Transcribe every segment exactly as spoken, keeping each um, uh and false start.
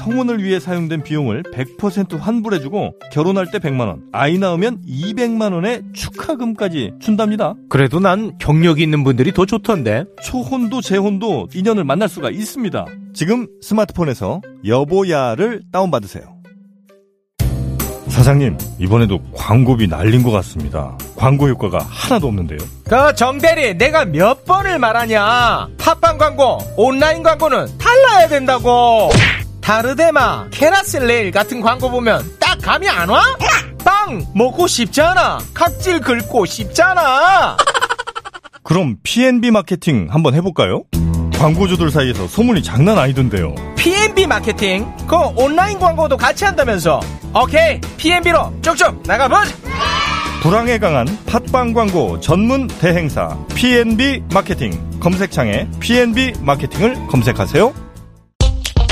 성혼을 위해 사용된 비용을 백 퍼센트 환불해주고 결혼할 때 백만 원, 아이 낳으면 이백만 원의 축하금까지 준답니다. 그래도 난 경력이 있는 분들이 더 좋던데. 초혼도 재혼도 인연을 만날 수가 있습니다. 지금 스마트폰에서 여보야를 다운받으세요. 사장님, 이번에도 광고비 날린 것 같습니다. 광고 효과가 하나도 없는데요. 그 정대리, 내가 몇 번을 말하냐. 팟빵 광고, 온라인 광고는 달라야 된다고. 다르데마, 캐라셀레일 같은 광고 보면 딱 감이 안 와? 빵 먹고 싶잖아. 각질 긁고 싶잖아. 그럼 피 앤 비 마케팅 한번 해볼까요? 광고주들 사이에서 소문이 장난 아니던데요. 피 앤 비 마케팅? 그 온라인 광고도 같이 한다면서. 오케이, 피 앤 비로 쭉쭉 나가보자. 불황에 강한 팟빵 광고 전문 대행사 피 앤 비 마케팅. 검색창에 피 앤 비 마케팅을 검색하세요.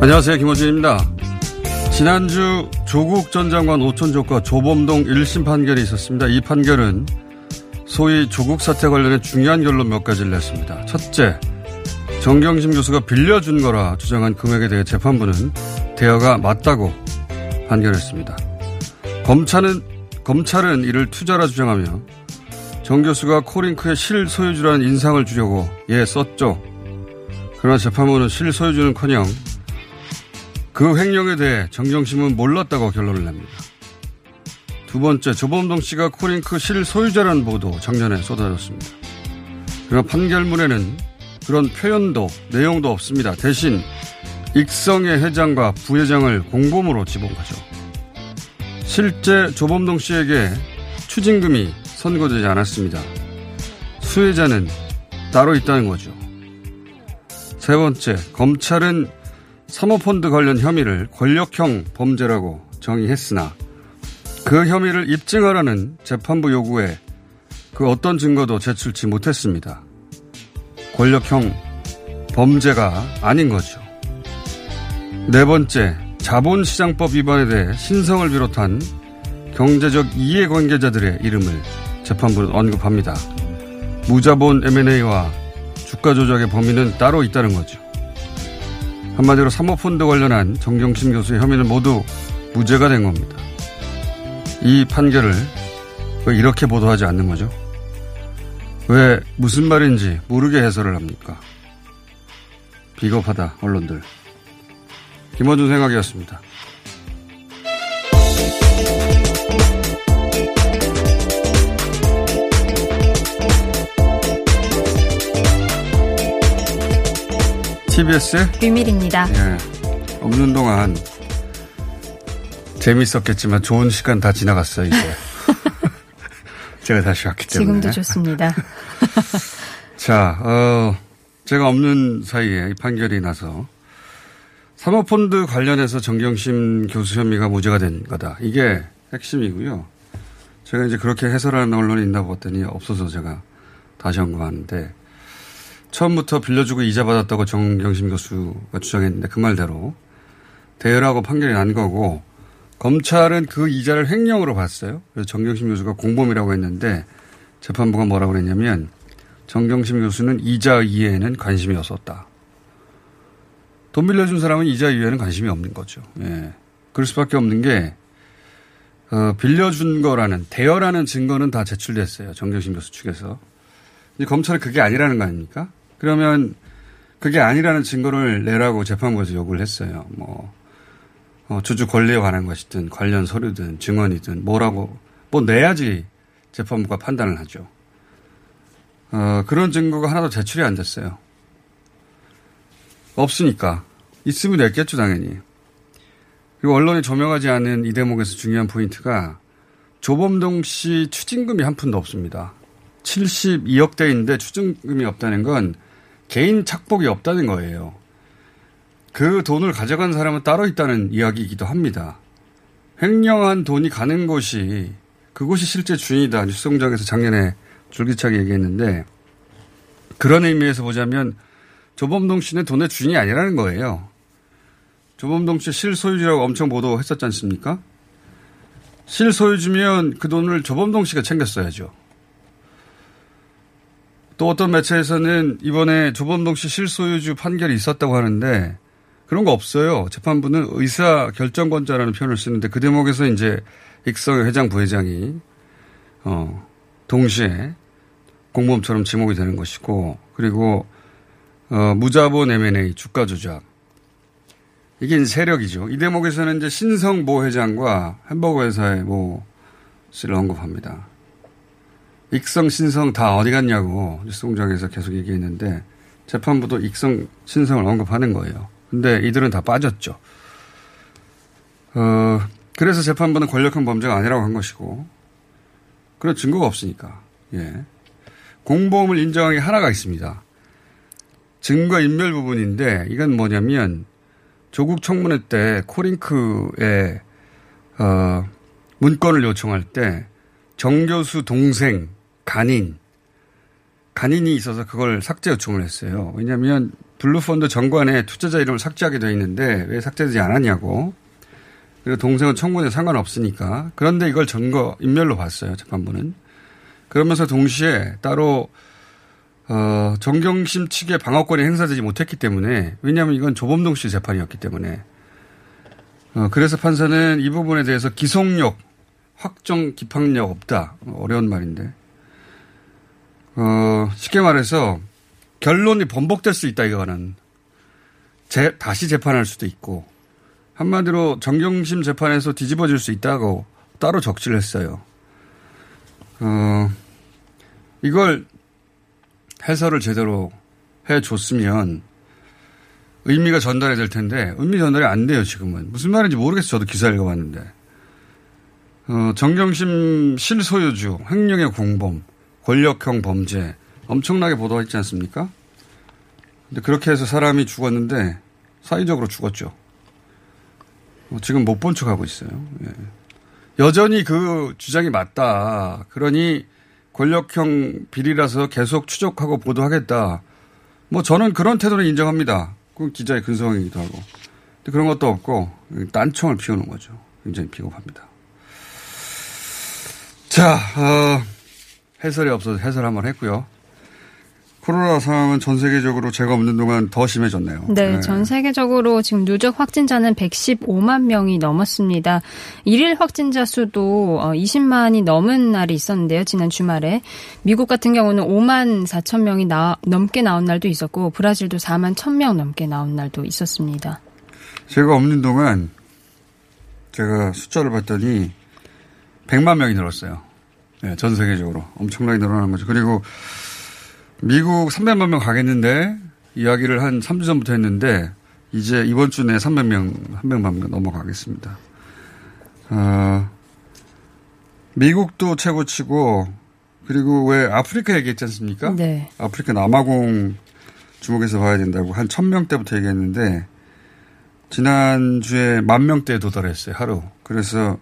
안녕하세요, 김호진입니다. 지난주 조국 전 장관 오촌 조과 조범동 일 심 판결이 있었습니다. 이 판결은 소위 조국 사태 관련해 중요한 결론 몇 가지를 냈습니다. 첫째, 정경심 교수가 빌려준 거라 주장한 금액에 대해 재판부는 대여가 맞다고 판결했습니다. 검찰은, 검찰은 이를 투자라 주장하며 정 교수가 코링크의 실소유주라는 인상을 주려고 예 썼죠. 그러나 재판부는 실소유주는커녕 그 횡령에 대해 정경심은 몰랐다고 결론을 냅니다. 두 번째, 조범동 씨가 코링크 실소유자라는 보도 작년에 쏟아졌습니다. 그러나 판결문에는 그런 표현도 내용도 없습니다. 대신 익성의 회장과 부회장을 공범으로 집어온 거죠. 실제 조범동 씨에게 추징금이 선고되지 않았습니다. 수혜자는 따로 있다는 거죠. 세 번째, 검찰은 사모펀드 관련 혐의를 권력형 범죄라고 정의했으나 그 혐의를 입증하라는 재판부 요구에 그 어떤 증거도 제출치 못했습니다. 권력형 범죄가 아닌 거죠. 네 번째, 자본시장법 위반에 대해 신성을 비롯한 경제적 이해관계자들의 이름을 재판부는 언급합니다. 무자본 엠 앤 에이와 주가 조작의 범위는 따로 있다는 거죠. 한마디로 사모펀드 관련한 정경심 교수의 혐의는 모두 무죄가 된 겁니다. 이 판결을 왜 이렇게 보도하지 않는 거죠? 왜 무슨 말인지 모르게 해설을 합니까? 비겁하다, 언론들. 김원준 생각이었습니다. 티비에스 비밀입니다. 예, 없는 동안 재밌었겠지만 좋은 시간 다 지나갔어요, 이제. 제가 다시 왔기 때문에. 지금도 좋습니다. 자, 어, 제가 없는 사이에 이 판결이 나서 사모펀드 관련해서 정경심 교수 혐의가 무죄가 된 거다. 이게 핵심이고요. 제가 이제 그렇게 해설하는 언론이 있나 봤더니 없어서 제가 다시 언급하는데, 처음부터 빌려주고 이자 받았다고 정경심 교수가 주장했는데 그 말대로 대여라고 판결이 난 거고, 검찰은 그 이자를 횡령으로 봤어요. 그래서 정경심 교수가 공범이라고 했는데 재판부가 뭐라고 그랬냐면, 정경심 교수는 이자 이외에는 관심이 없었다. 돈 빌려준 사람은 이자 이외에는 관심이 없는 거죠. 예. 그럴 수밖에 없는 게, 어, 빌려준 거라는, 대여라는 증거는 다 제출됐어요. 정경심 교수 측에서. 이제 검찰은 그게 아니라는 거 아닙니까? 그러면 그게 아니라는 증거를 내라고 재판부에서 요구를 했어요. 뭐, 어, 주주 권리에 관한 것이든 관련 서류든 증언이든 뭐라고, 뭐 내야지 재판부가 판단을 하죠. 어, 그런 증거가 하나도 제출이 안 됐어요. 없으니까. 있으면 냈겠죠, 당연히. 그리고 언론이 조명하지 않은 이 대목에서 중요한 포인트가, 조범동 씨 추징금이 한 푼도 없습니다. 칠십이억 대인데 추징금이 없다는 건 개인 착복이 없다는 거예요. 그 돈을 가져간 사람은 따로 있다는 이야기이기도 합니다. 횡령한 돈이 가는 곳이, 그곳이 실제 주인이다. 뉴스공장에서 작년에 줄기차게 얘기했는데, 그런 의미에서 보자면 조범동 씨는 돈의 주인이 아니라는 거예요. 조범동 씨 실소유주라고 엄청 보도했었지 않습니까? 실소유주면 그 돈을 조범동 씨가 챙겼어야죠. 또 어떤 매체에서는 이번에 조범동 씨 실소유주 판결이 있었다고 하는데 그런 거 없어요. 재판부는 의사 결정권자라는 표현을 쓰는데, 그 대목에서 이제 익성 회장, 부회장이 어, 동시에 공범처럼 지목이 되는 것이고, 그리고 어, 무자본 엠 앤 에이 주가 조작, 이게 이제 세력이죠. 이 대목에서는 이제 신성 모 회장과 햄버거 회사의 모를 언급합니다. 익성, 신성 다 어디 갔냐고 뉴스공장에서 계속 얘기했는데 재판부도 익성, 신성을 언급하는 거예요. 근데 이들은 다 빠졌죠. 어, 그래서 재판부는 권력형 범죄가 아니라고 한 것이고, 그런 증거가 없으니까. 예. 공범을 인정한 게 하나가 있습니다. 증거인멸 부분인데, 이건 뭐냐면 조국 청문회 때 코링크에 어, 문건을 요청할 때 정 교수 동생 간인, 간인이 있어서 그걸 삭제 요청을 했어요. 왜냐하면 블루펀드 정관에 투자자 이름을 삭제하게 돼 있는데 왜 삭제되지 않았냐고. 그리고 동생은 청문회에 상관없으니까. 그런데 이걸 증거 인멸로 봤어요, 재판부는. 그러면서 동시에 따로 어, 정경심 측의 방어권이 행사되지 못했기 때문에, 왜냐하면 이건 조범동 씨 재판이었기 때문에, 어, 그래서 판사는 이 부분에 대해서 기속력, 확정 기판력 없다. 어려운 말인데. 어, 쉽게 말해서 결론이 번복될 수 있다, 이거는. 재, 다시 재판할 수도 있고, 한마디로 정경심 재판에서 뒤집어질 수 있다고 따로 적시를 했어요. 어, 이걸 해설을 제대로 해줬으면 의미가 전달이 될 텐데 의미 전달이 안 돼요, 지금은. 무슨 말인지 모르겠어요. 저도 기사 읽어봤는데. 어, 정경심 실소유주, 횡령의 공범, 권력형 범죄 엄청나게 보도했지 않습니까? 근데 그렇게 해서 사람이 죽었는데 사회적으로 죽었죠. 지금 못 본 척하고 있어요. 예. 여전히 그 주장이 맞다. 그러니 권력형 비리라서 계속 추적하고 보도하겠다. 뭐 저는 그런 태도를 인정합니다. 그건 기자의 근성이기도 하고. 근데 그런 것도 없고 딴청을 피우는 거죠. 굉장히 비겁합니다. 자, 어, 해설이 없어서 해설 한번 했고요. 코로나 상황은 전 세계적으로 제가 없는 동안 더 심해졌네요. 네, 네. 전 세계적으로 지금 누적 확진자는 백십오만 명이 넘었습니다. 일일 확진자 수도 이십만이 넘은 날이 있었는데요, 지난 주말에. 미국 같은 경우는 오만 사천 명이 나, 넘게 나온 날도 있었고, 브라질도 사만 천 명 넘게 나온 날도 있었습니다. 제가 없는 동안 제가 숫자를 봤더니 백만 명이 늘었어요. 네, 전 세계적으로. 엄청나게 늘어난 거죠. 그리고 미국 삼백만 명 가겠는데 이야기를 한 삼 주 전부터 했는데 이제 이번 주 내에 삼백 명, 삼백만 명 넘어가겠습니다. 어, 미국도 최고치고, 그리고 왜 아프리카 얘기했지 않습니까? 네. 아프리카 남아공 주목해서 봐야 된다고 한 천 명대부터 얘기했는데 지난주에 만 명대에 도달했어요. 하루. 그래서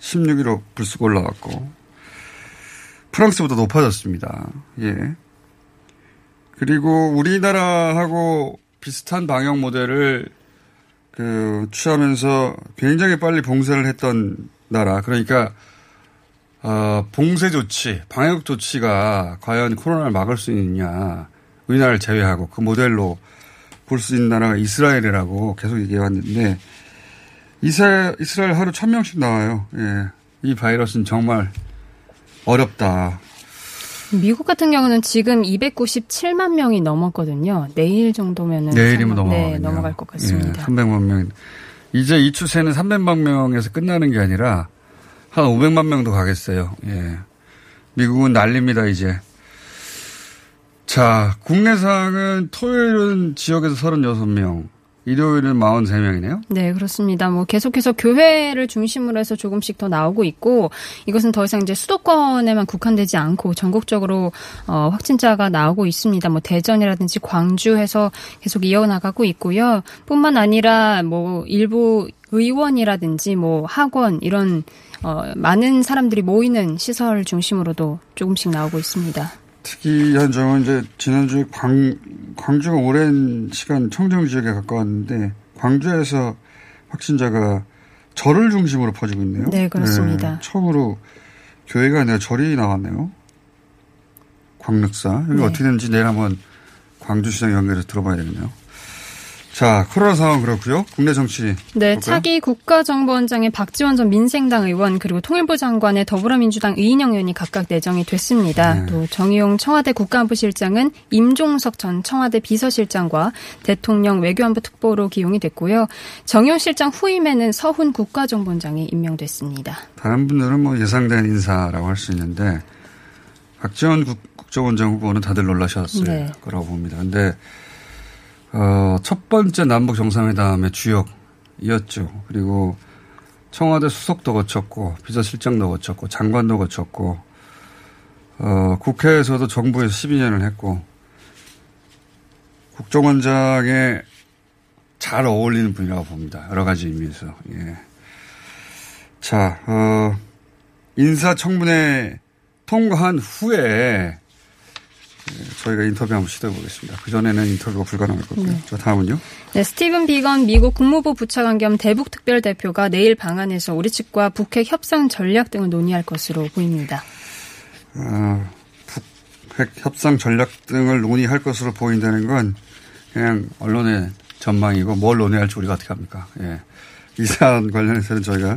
십육 일로 불쑥 올라왔고 프랑스보다 높아졌습니다. 예. 그리고 우리나라하고 비슷한 방역 모델을 그 취하면서 굉장히 빨리 봉쇄를 했던 나라. 그러니까 어, 봉쇄 조치, 방역 조치가 과연 코로나를 막을 수 있느냐. 우리나라를 제외하고 그 모델로 볼 수 있는 나라가 이스라엘이라고 계속 얘기해왔는데 이스라엘, 이스라엘 하루 천 명씩 나와요. 예. 이 바이러스는 정말 어렵다. 미국 같은 경우는 지금 이백구십칠만 명이 넘었거든요. 내일 정도면은 내일이면 넘어가겠네요. 네, 넘어갈 것 같습니다. 예, 삼백만 명. 이제 이 추세는 삼백만 명에서 끝나는 게 아니라 한 오백만 명도 가겠어요. 예. 미국은 난립니다, 이제. 자, 국내 상황은 토요일은 지역에서 서른여섯 명, 일요일은 사십삼 명이네요. 네, 그렇습니다. 뭐 계속해서 교회를 중심으로 해서 조금씩 더 나오고 있고 이것은 더 이상 이제 수도권에만 국한되지 않고 전국적으로 어, 확진자가 나오고 있습니다. 뭐 대전이라든지 광주에서 계속 이어나가고 있고요. 뿐만 아니라 뭐 일부 의원이라든지 뭐 학원 이런 어, 많은 사람들이 모이는 시설 중심으로도 조금씩 나오고 있습니다. 특이한 점은 이제 지난주에 광, 광주가 오랜 시간 청정지역에 가까웠는데 광주에서 확진자가 절을 중심으로 퍼지고 있네요. 네, 그렇습니다. 네, 처음으로 교회가 아니라 절이 나왔네요. 광릉사. 여기 네. 어떻게 되는지 내일 한번 광주시장 연결해서 들어봐야 되겠네요. 자, 코로나 상황 그렇고요. 국내 정치. 네, 볼까요? 차기 국가정보원장의 박지원 전 민생당 의원 그리고 통일부 장관의 더불어민주당 이인영 의원이 각각 내정이 됐습니다. 네. 또 정의용 청와대 국가안보실장은 임종석 전 청와대 비서실장과 대통령 외교안보 특보로 기용이 됐고요. 정의용 실장 후임에는 서훈 국가정보원장이 임명됐습니다. 다른 분들은 뭐 예상된 인사라고 할 수 있는데 박지원 국, 국정원장 후보는 다들 놀라셨을 네. 거라고 봅니다. 근데 어, 첫 번째 남북 정상회담의 주역이었죠. 그리고 청와대 수석도 거쳤고, 비서실장도 거쳤고, 장관도 거쳤고, 어, 국회에서도 정부에서 십이 년을 했고, 국정원장에 잘 어울리는 분이라고 봅니다. 여러 가지 의미에서. 예. 자, 어, 인사청문회 통과한 후에 저희가 인터뷰 한번 시도해보겠습니다. 그전에는 인터뷰가 불가능할 거고요. 네. 저 다음은요? 네, 스티븐 비건 미국 국무부 부차관 겸 대북 특별대표가 내일 방한해서 우리 측과 북핵 협상 전략 등을 논의할 것으로 보입니다. 어, 북핵 협상 전략 등을 논의할 것으로 보인다는 건 그냥 언론의 전망이고 뭘 논의할지 우리가 어떻게 합니까? 예. 이 사안 관련해서는 저희가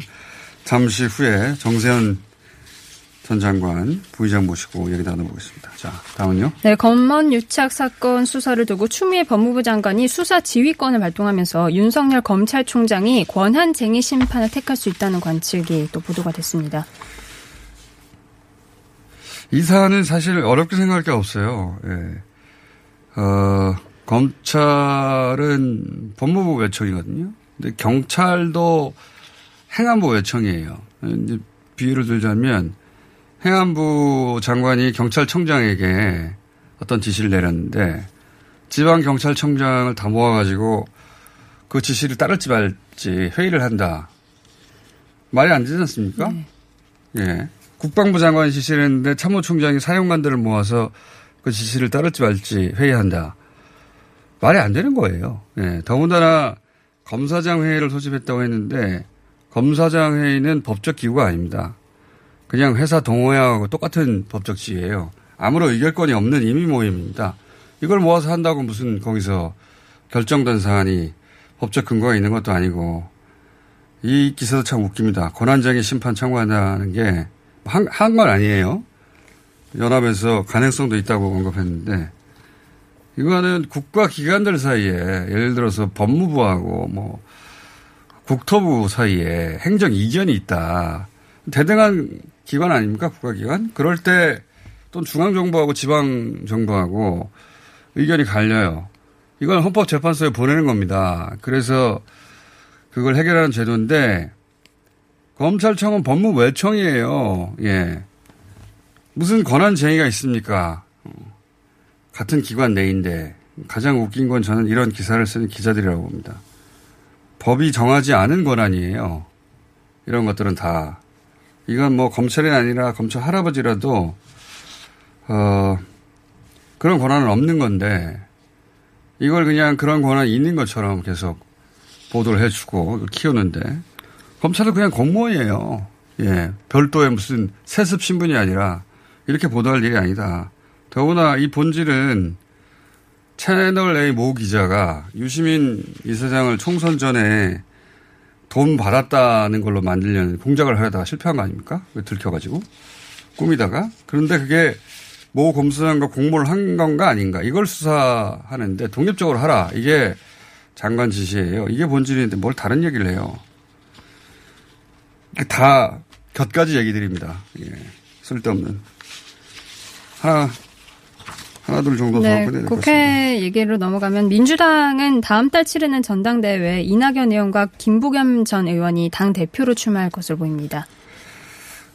잠시 후에 정세현 전 장관 부의장 모시고 얘기 나눠보겠습니다. 자, 다음은요. 네, 검언 유착 사건 수사를 두고 추미애 법무부 장관이 수사 지휘권을 발동하면서 윤석열 검찰총장이 권한쟁의 심판을 택할 수 있다는 관측이 또 보도가 됐습니다. 이 사안은 사실 어렵게 생각할 게 없어요. 예. 어, 검찰은 법무부 외청이거든요. 근데 경찰도 행안부 외청이에요. 이제 비유를 들자면 행안부 장관이 경찰청장에게 어떤 지시를 내렸는데 지방경찰청장을 다 모아가지고 그 지시를 따를지 말지 회의를 한다. 말이 안 되지 않습니까? 네. 예. 국방부 장관이 지시를 했는데 참모총장이 사령관들을 모아서 그 지시를 따를지 말지 회의한다. 말이 안 되는 거예요. 예. 더군다나 검사장 회의를 소집했다고 했는데 검사장 회의는 법적 기구가 아닙니다. 그냥 회사 동호회하고 똑같은 법적 지위예요. 아무런 의결권이 없는 임의 모임입니다. 이걸 모아서 한다고 무슨 거기서 결정된 사안이 법적 근거가 있는 것도 아니고 이 기사도 참 웃깁니다. 권한쟁의 심판 청구한다는 게 한 한 건 아니에요. 연합에서 가능성도 있다고 언급했는데 이거는 국가기관들 사이에 예를 들어서 법무부하고 뭐 국토부 사이에 행정 이견이 있다. 대등한 기관 아닙니까? 국가기관? 그럴 때 또 중앙정부하고 지방정부하고 의견이 갈려요. 이건 헌법재판소에 보내는 겁니다. 그래서 그걸 해결하는 제도인데 검찰청은 법무외청이에요. 예. 무슨 권한쟁의가 있습니까? 같은 기관 내인데 가장 웃긴 건 저는 이런 기사를 쓰는 기자들이라고 봅니다. 법이 정하지 않은 권한이에요. 이런 것들은 다. 이건 뭐 검찰이 아니라 검찰 할아버지라도 어, 그런 권한은 없는 건데 이걸 그냥 그런 권한이 있는 것처럼 계속 보도를 해주고 키우는데 검찰은 그냥 공무원이에요. 예, 별도의 무슨 세습 신분이 아니라 이렇게 보도할 일이 아니다. 더구나 이 본질은 채널A 모 기자가 유시민 이사장을 총선 전에 돈 받았다는 걸로 만들려는 공작을 하려다가 실패한 거 아닙니까? 들켜가지고 꾸미다가. 그런데 그게 모 검수장과 공모를 한 건가 아닌가 이걸 수사하는데 독립적으로 하라. 이게 장관 지시예요. 이게 본질인데 뭘 다른 얘기를 해요. 다 곁가지 얘기들입니다. 예. 쓸데없는. 하나. 하나 둘 정도 더 네, 국회 얘기로 넘어가면 민주당은 다음 달 치르는 전당대회에 이낙연 의원과 김부겸 전 의원이 당대표로 출마할 것으로 보입니다.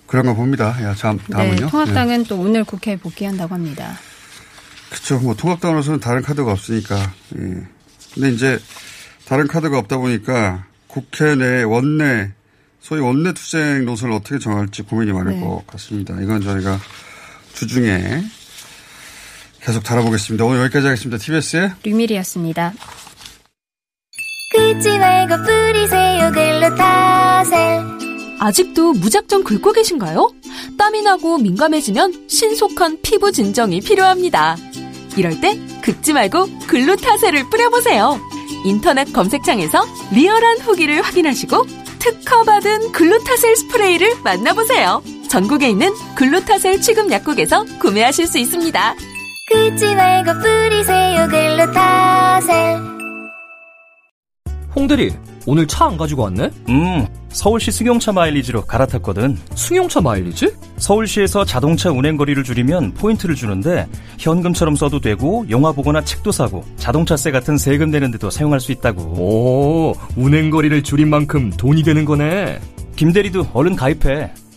그런가 봅니다. 야, 참, 다음은요? 네, 통합당은 네. 또 오늘 국회에 복귀한다고 합니다. 그렇죠. 뭐 통합당으로서는 다른 카드가 없으니까. 예. 근데 이제 다른 카드가 없다 보니까 국회 내 원내 소위 원내 투쟁 노선을 어떻게 정할지 고민이 많을 네. 것 같습니다. 이건 저희가 주중에 계속 다뤄보겠습니다. 오늘 여기까지 하겠습니다. 티비에스의 류미리였습니다. 긁지 말고 뿌리세요 글루타셀. 아직도 무작정 긁고 계신가요? 땀이 나고 민감해지면 신속한 피부 진정이 필요합니다. 이럴 때 긁지 말고 글루타셀을 뿌려보세요. 인터넷 검색창에서 리얼한 후기를 확인하시고 특허받은 글루타셀 스프레이를 만나보세요. 전국에 있는 글루타셀 취급 약국에서 구매하실 수 있습니다. 긁지 말고 뿌리세요 글루타셀. 홍대리, 오늘 차 안 가지고 왔네? 음, 서울시 승용차 마일리지로 갈아탔거든. 승용차 마일리지? 서울시에서 자동차 운행거리를 줄이면 포인트를 주는데 현금처럼 써도 되고 영화 보거나 책도 사고 자동차세 같은 세금 내는 데도 사용할 수 있다고. 오, 운행거리를 줄인 만큼 돈이 되는 거네. 김대리도 얼른 가입해.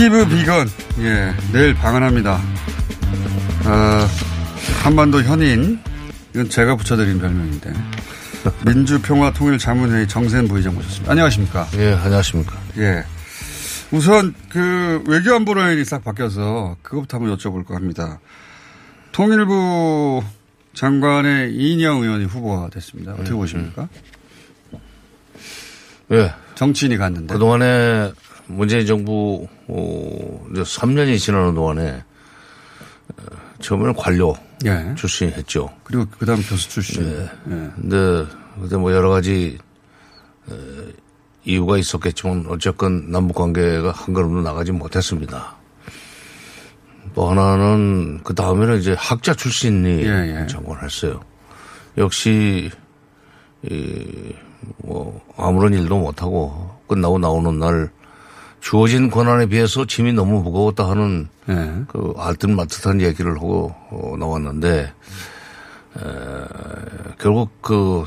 스티븐 비건, 예, 내일 방한합니다. 어, 한반도 현인, 이건 제가 붙여드린 별명인데, 민주평화통일자문회의 정세현 부의장 모셨습니다. 안녕하십니까? 예, 안녕하십니까? 예. 우선 그 외교안보 라인이 싹 바뀌어서 그것부터 한번 여쭤볼까 합니다. 통일부 장관의 이인영 의원이 후보가 됐습니다. 어떻게 음, 보십니까? 음. 예. 정치인이 갔는데. 그동안에 문재인 정부 어, 이제 삼 년이 지나는 동안에 처음에는 관료 예. 출신했죠. 그리고 그다음 교수 출신. 그런데 예. 예. 그때 뭐 여러 가지 에, 이유가 있었겠지만 어쨌건 남북 관계가 한 걸음도 나가지 못했습니다. 또 하나는 그 다음에는 이제 학자 출신이 예, 예. 장관했어요. 역시 이, 뭐 아무런 일도 못하고 끝나고 나오는 날. 주어진 권한에 비해서 짐이 너무 무거웠다 하는 네. 그 알뜻말뜻한 얘기를 하고 어, 나왔는데 에, 결국 그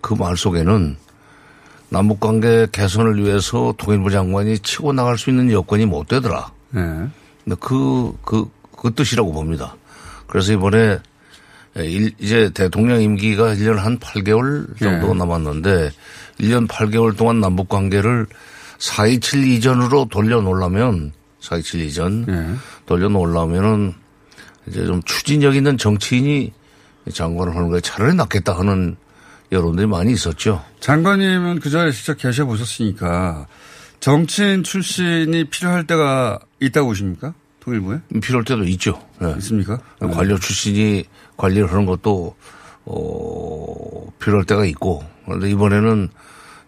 그 말 속에는 남북관계 개선을 위해서 통일부 장관이 치고 나갈 수 있는 여건이 못 되더라. 네. 근데 그, 그, 그 뜻이라고 봅니다. 그래서 이번에 일, 이제 대통령 임기가 일 년 한 팔 개월 정도 네. 남았는데 일 년 팔 개월 동안 남북관계를 사 이칠 이전으로 돌려놓으려면 사 이칠 이전 네. 돌려놓으려면은 이제 좀 추진력 있는 정치인이 장관을 하는 거에 차라리 낫겠다 하는 여론들이 많이 있었죠. 장관님은 그 자리에 직접 계셔보셨으니까 정치인 출신이 필요할 때가 있다고 보십니까? 통일부에? 필요할 때도 있죠. 네. 있습니까? 관료 출신이 관리를 하는 것도 어, 필요할 때가 있고 그런데 이번에는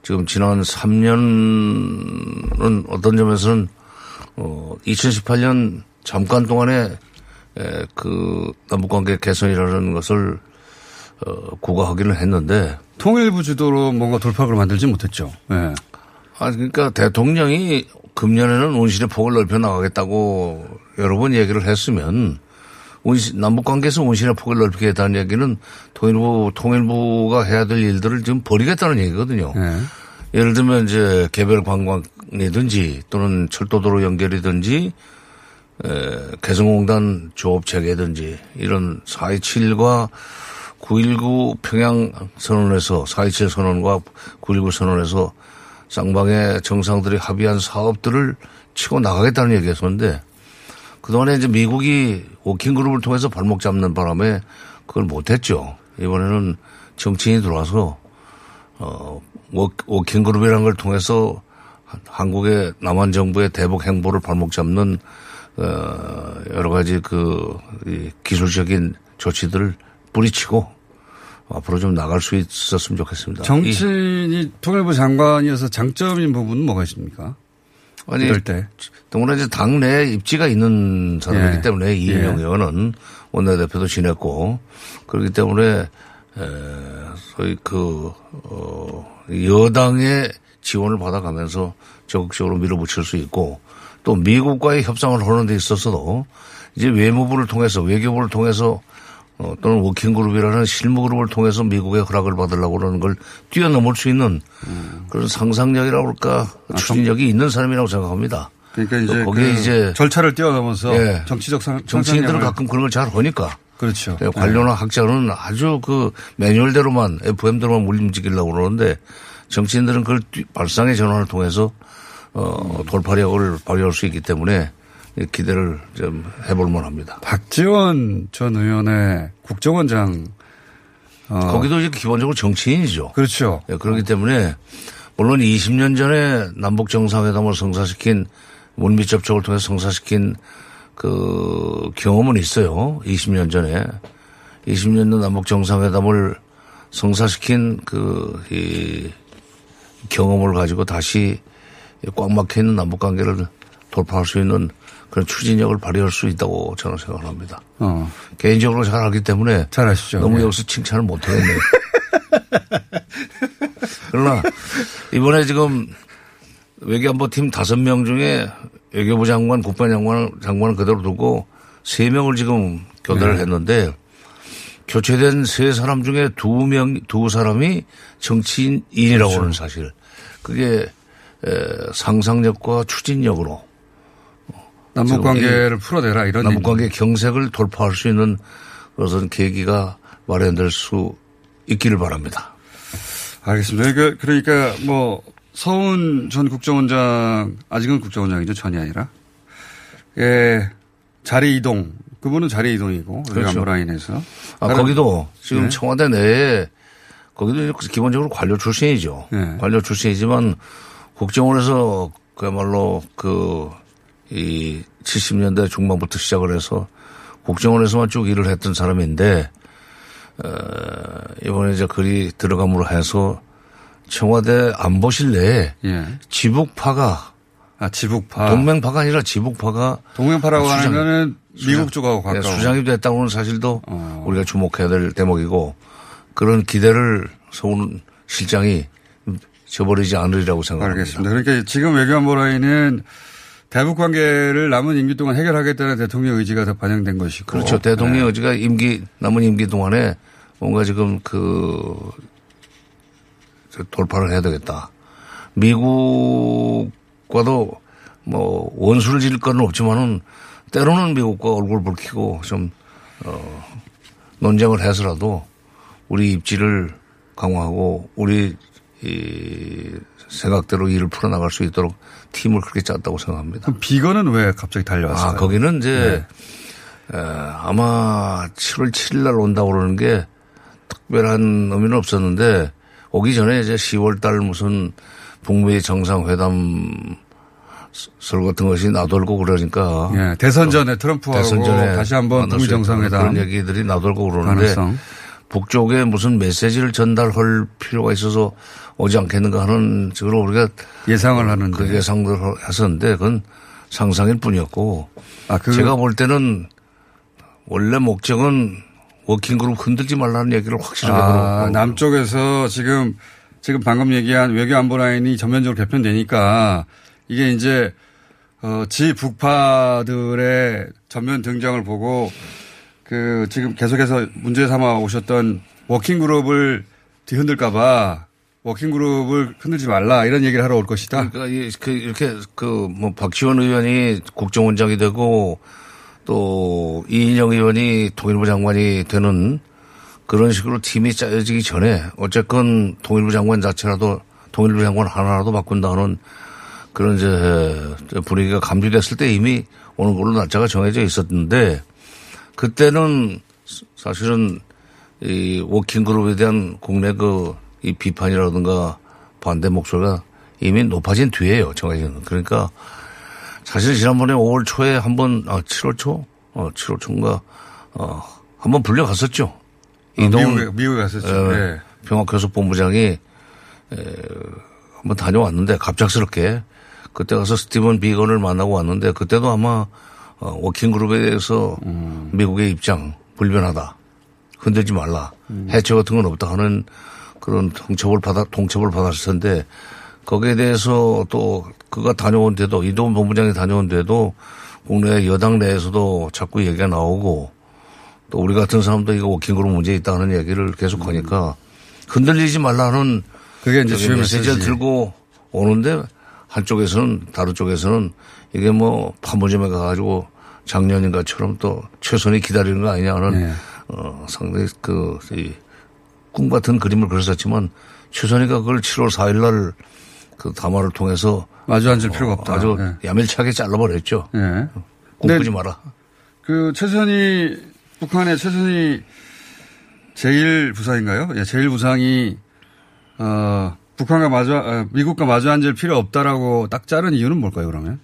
지금 지난 삼 년은 어떤 점에서는 어, 이천십팔 년 잠깐 동안에 에, 그 남북관계 개선이라는 것을 어, 구가하기는 했는데 통일부 주도로 뭔가 돌파구를 만들지 못했죠. 네. 아 그러니까 대통령이 금년에는 온실의 폭을 넓혀 나가겠다고 여러 번 얘기를 했으면 온실, 남북관계에서 온실의 폭을 넓히겠다는 얘기는 통일부 통일부가 해야 될 일들을 지금 버리겠다는 얘기거든요. 네. 예를 들면 이제 개별 관광이든지 또는 철도도로 연결이든지 에, 개성공단 조업 체계든지 이런 사 이칠과 구일구 평양 선언에서 사 이칠 선언과 구일구 선언에서 쌍방의 정상들이 합의한 사업들을 치고 나가겠다는 얘기였었는데 그동안에 이제 미국이 워킹그룹을 통해서 발목 잡는 바람에 그걸 못했죠. 이번에는 정치인이 들어와서 어, 워킹그룹이라는 걸 통해서 한국의 남한 정부의 대북 행보를 발목 잡는 어, 여러 가지 그 기술적인 조치들을 뿌리치고 앞으로 좀 나갈 수 있었으면 좋겠습니다. 정치인이 통일부 장관이어서 장점인 부분은 뭐가 있습니까? 아니, 이럴 때. 동물은 이제 당내 입지가 있는 사람이기 예. 때문에 이인영 예. 의원은 원내대표도 지냈고 그렇기 때문에 에, 소위 그, 어, 여당의 지원을 받아가면서 적극적으로 밀어붙일 수 있고 또 미국과의 협상을 하는 데 있어서도 이제 외무부를 통해서 외교부를 통해서 어, 또는 워킹그룹이라는 실무그룹을 통해서 미국의 허락을 받으려고 그러는 걸 뛰어넘을 수 있는 음. 그런 상상력이라고 할까 추진력이 아, 있는 사람이라고 생각합니다. 그러니까 이제 거기에 그 이제 절차를 뛰어넘어서 예, 정치적 상, 정치인들은 가끔 그런 걸 잘 하니까 그렇죠. 예, 관료나 예. 학자는 아주 그 매뉴얼대로만 에프엠대로만 움직이려고 그러는데 정치인들은 그걸 뛰, 발상의 전환을 통해서 어, 돌파력을 발휘할 수 있기 때문에. 기대를 좀 해볼만 합니다. 박지원 전 의원의 국정원장. 어. 거기도 이제 기본적으로 정치인이죠. 그렇죠. 네, 그렇기 어. 때문에 물론 이십 년 전에 남북 정상회담을 성사시킨 물밑 접촉을 통해서 성사시킨 그 경험은 있어요. 이십 년 전에. 이십 년 전 남북 정상회담을 성사시킨 그 이 경험을 가지고 다시 꽉 막혀있는 남북관계를 돌파할 수 있는 그런 추진력을 발휘할 수 있다고 저는 생각을 합니다. 어. 개인적으로 잘 알기 때문에 잘 아시죠? 너무 네. 여기서 칭찬을 못하겠네요. 그러나 이번에 지금 외교안보팀 다섯 명 중에 외교부 장관, 국방장관 장관은 그대로 두고 세 명을 지금 교대를 네. 했는데 교체된 세 사람 중에 두 명, 두 사람이 정치인이라고 그렇죠. 하는 사실. 그게 상상력과 추진력으로 남북관계를 풀어내라 이런 남북관계 경색을 돌파할 수 있는 그런 계기가 마련될 수 있기를 바랍니다. 알겠습니다. 그러니까 뭐 서훈 전 국정원장 아직은 국정원장이죠. 전이 아니라 예, 자리 이동 그분은 자리 이동이고 그렇죠. 안보라인에서 아, 거기도 지금 네. 청와대 내에 거기도 기본적으로 관료 출신이죠. 네. 관료 출신이지만 국정원에서 그야말로 그 이 칠십 년대 중반부터 시작을 해서 국정원에서만 쭉 일을 했던 사람인데 어, 이번에 이제 글이 들어감으로 해서 청와대 안보실 내에 예. 지북파가 아 지북파 동맹파가 아니라 지북파가 동맹파라고 수장, 하면은 미국 쪽하고 가까워 네, 수장이 됐다고 하는 사실도 어. 우리가 주목해야 될 대목이고 그런 기대를 서훈 실장이 저버리지 않으리라고 생각합니다. 알겠습니다. 그러니까 지금 외교안보 라인은 대북 관계를 남은 임기 동안 해결하겠다는 대통령 의지가 다 반영된 것이고. 그렇죠. 대통령 네. 의지가 임기, 남은 임기 동안에 뭔가 지금 그 돌파를 해야 되겠다. 미국과도 뭐 원수를 지를 건 없지만은 때로는 미국과 얼굴 붉히고 좀, 어, 논쟁을 해서라도 우리 입지를 강화하고 우리 이 생각대로 일을 풀어나갈 수 있도록 팀을 그렇게 짰다고 생각합니다. 그럼 비건은 왜 갑자기 달려왔어요? 아, 거기는 이제 네. 에, 아마 칠월 칠일 날 온다고 그러는 게 특별한 의미는 없었는데 오기 전에 이제 시월 달 무슨 북미 정상회담 설 같은 것이 나돌고 그러니까. 예, 대선 전에 트럼프하고 대선 전에 다시 한번 북미 정상회담. 그런 얘기들이 나돌고 그러는데 가능성. 북쪽에 무슨 메시지를 전달할 필요가 있어서 오지 않겠는가 하는 식으로 우리가 예상을 하는데. 그 예상을 했었는데 그건 상상일 뿐이었고. 아, 그 제가 볼 때는 원래 목적은 워킹그룹 흔들지 말라는 얘기를 확실하게 아, 들었고. 남쪽에서 지금 지금 방금 얘기한 외교안보 라인이 전면적으로 개편되니까 이게 이제 어, 지북파들의 전면 등장을 보고 그 지금 계속해서 문제 삼아 오셨던 워킹그룹을 뒤흔들까 봐 워킹그룹을 흔들지 말라 이런 얘기를 하러 올 것이다. 그러니까 이렇게 그 뭐 박지원 의원이 국정원장이 되고 또 이인영 의원이 통일부 장관이 되는 그런 식으로 팀이 짜여지기 전에 어쨌건 통일부 장관 자체라도 통일부 장관 하나라도 바꾼다는 그런 이제 분위기가 감지됐을 때 이미 오늘 걸로 날짜가 정해져 있었는데 그때는 사실은 이 워킹그룹에 대한 국내 그 이 비판이라든가 반대 목소리가 이미 높아진 뒤에요. 정해진. 그러니까 사실 지난번에 오월 초에 한 번, 아, 칠월 초? 어, 칠월 초인가? 어, 한번 불려갔었죠. 이동. 어, 미국에, 미국에 갔었죠. 에, 네. 평화교섭본부장이 한번 다녀왔는데 갑작스럽게 그때 가서 스티븐 비건을 만나고 왔는데 그때도 아마 어, 워킹그룹에 대해서 음. 미국의 입장 불변하다. 흔들지 말라. 음. 해체 같은 건 없다 하는 그런 통첩을 받아, 통첩을 받았을 텐데 거기에 대해서 또 그가 다녀온 데도 이동훈 본부장이 다녀온 데도 국내 여당 내에서도 자꾸 얘기가 나오고 또 우리 같은 사람도 이거 워킹그룹 문제 있다는 얘기를 계속 하니까 흔들리지 말라는 그게 이제 주요 메시지를 들고 오는데 한쪽에서는 다른 쪽에서는 이게 뭐 판문점에 가가지고 작년인가처럼 또 최선희 기다리는 거 아니냐는 네. 어, 상당히 그 꿈 같은 그림을 그렸었지만 최선희가 그걸 칠월 사일 날 그 담화를 통해서 마주 앉을 어, 필요가 없다. 아주 네. 야밀차게 잘라버렸죠. 네. 꿈꾸지 마라. 그 최선희 북한의 최선희 제일 부상인가요? 예, 제일 부상이 어, 북한과 마주 미국과 마주 앉을 필요 없다라고 딱 자른 이유는 뭘까요? 그러면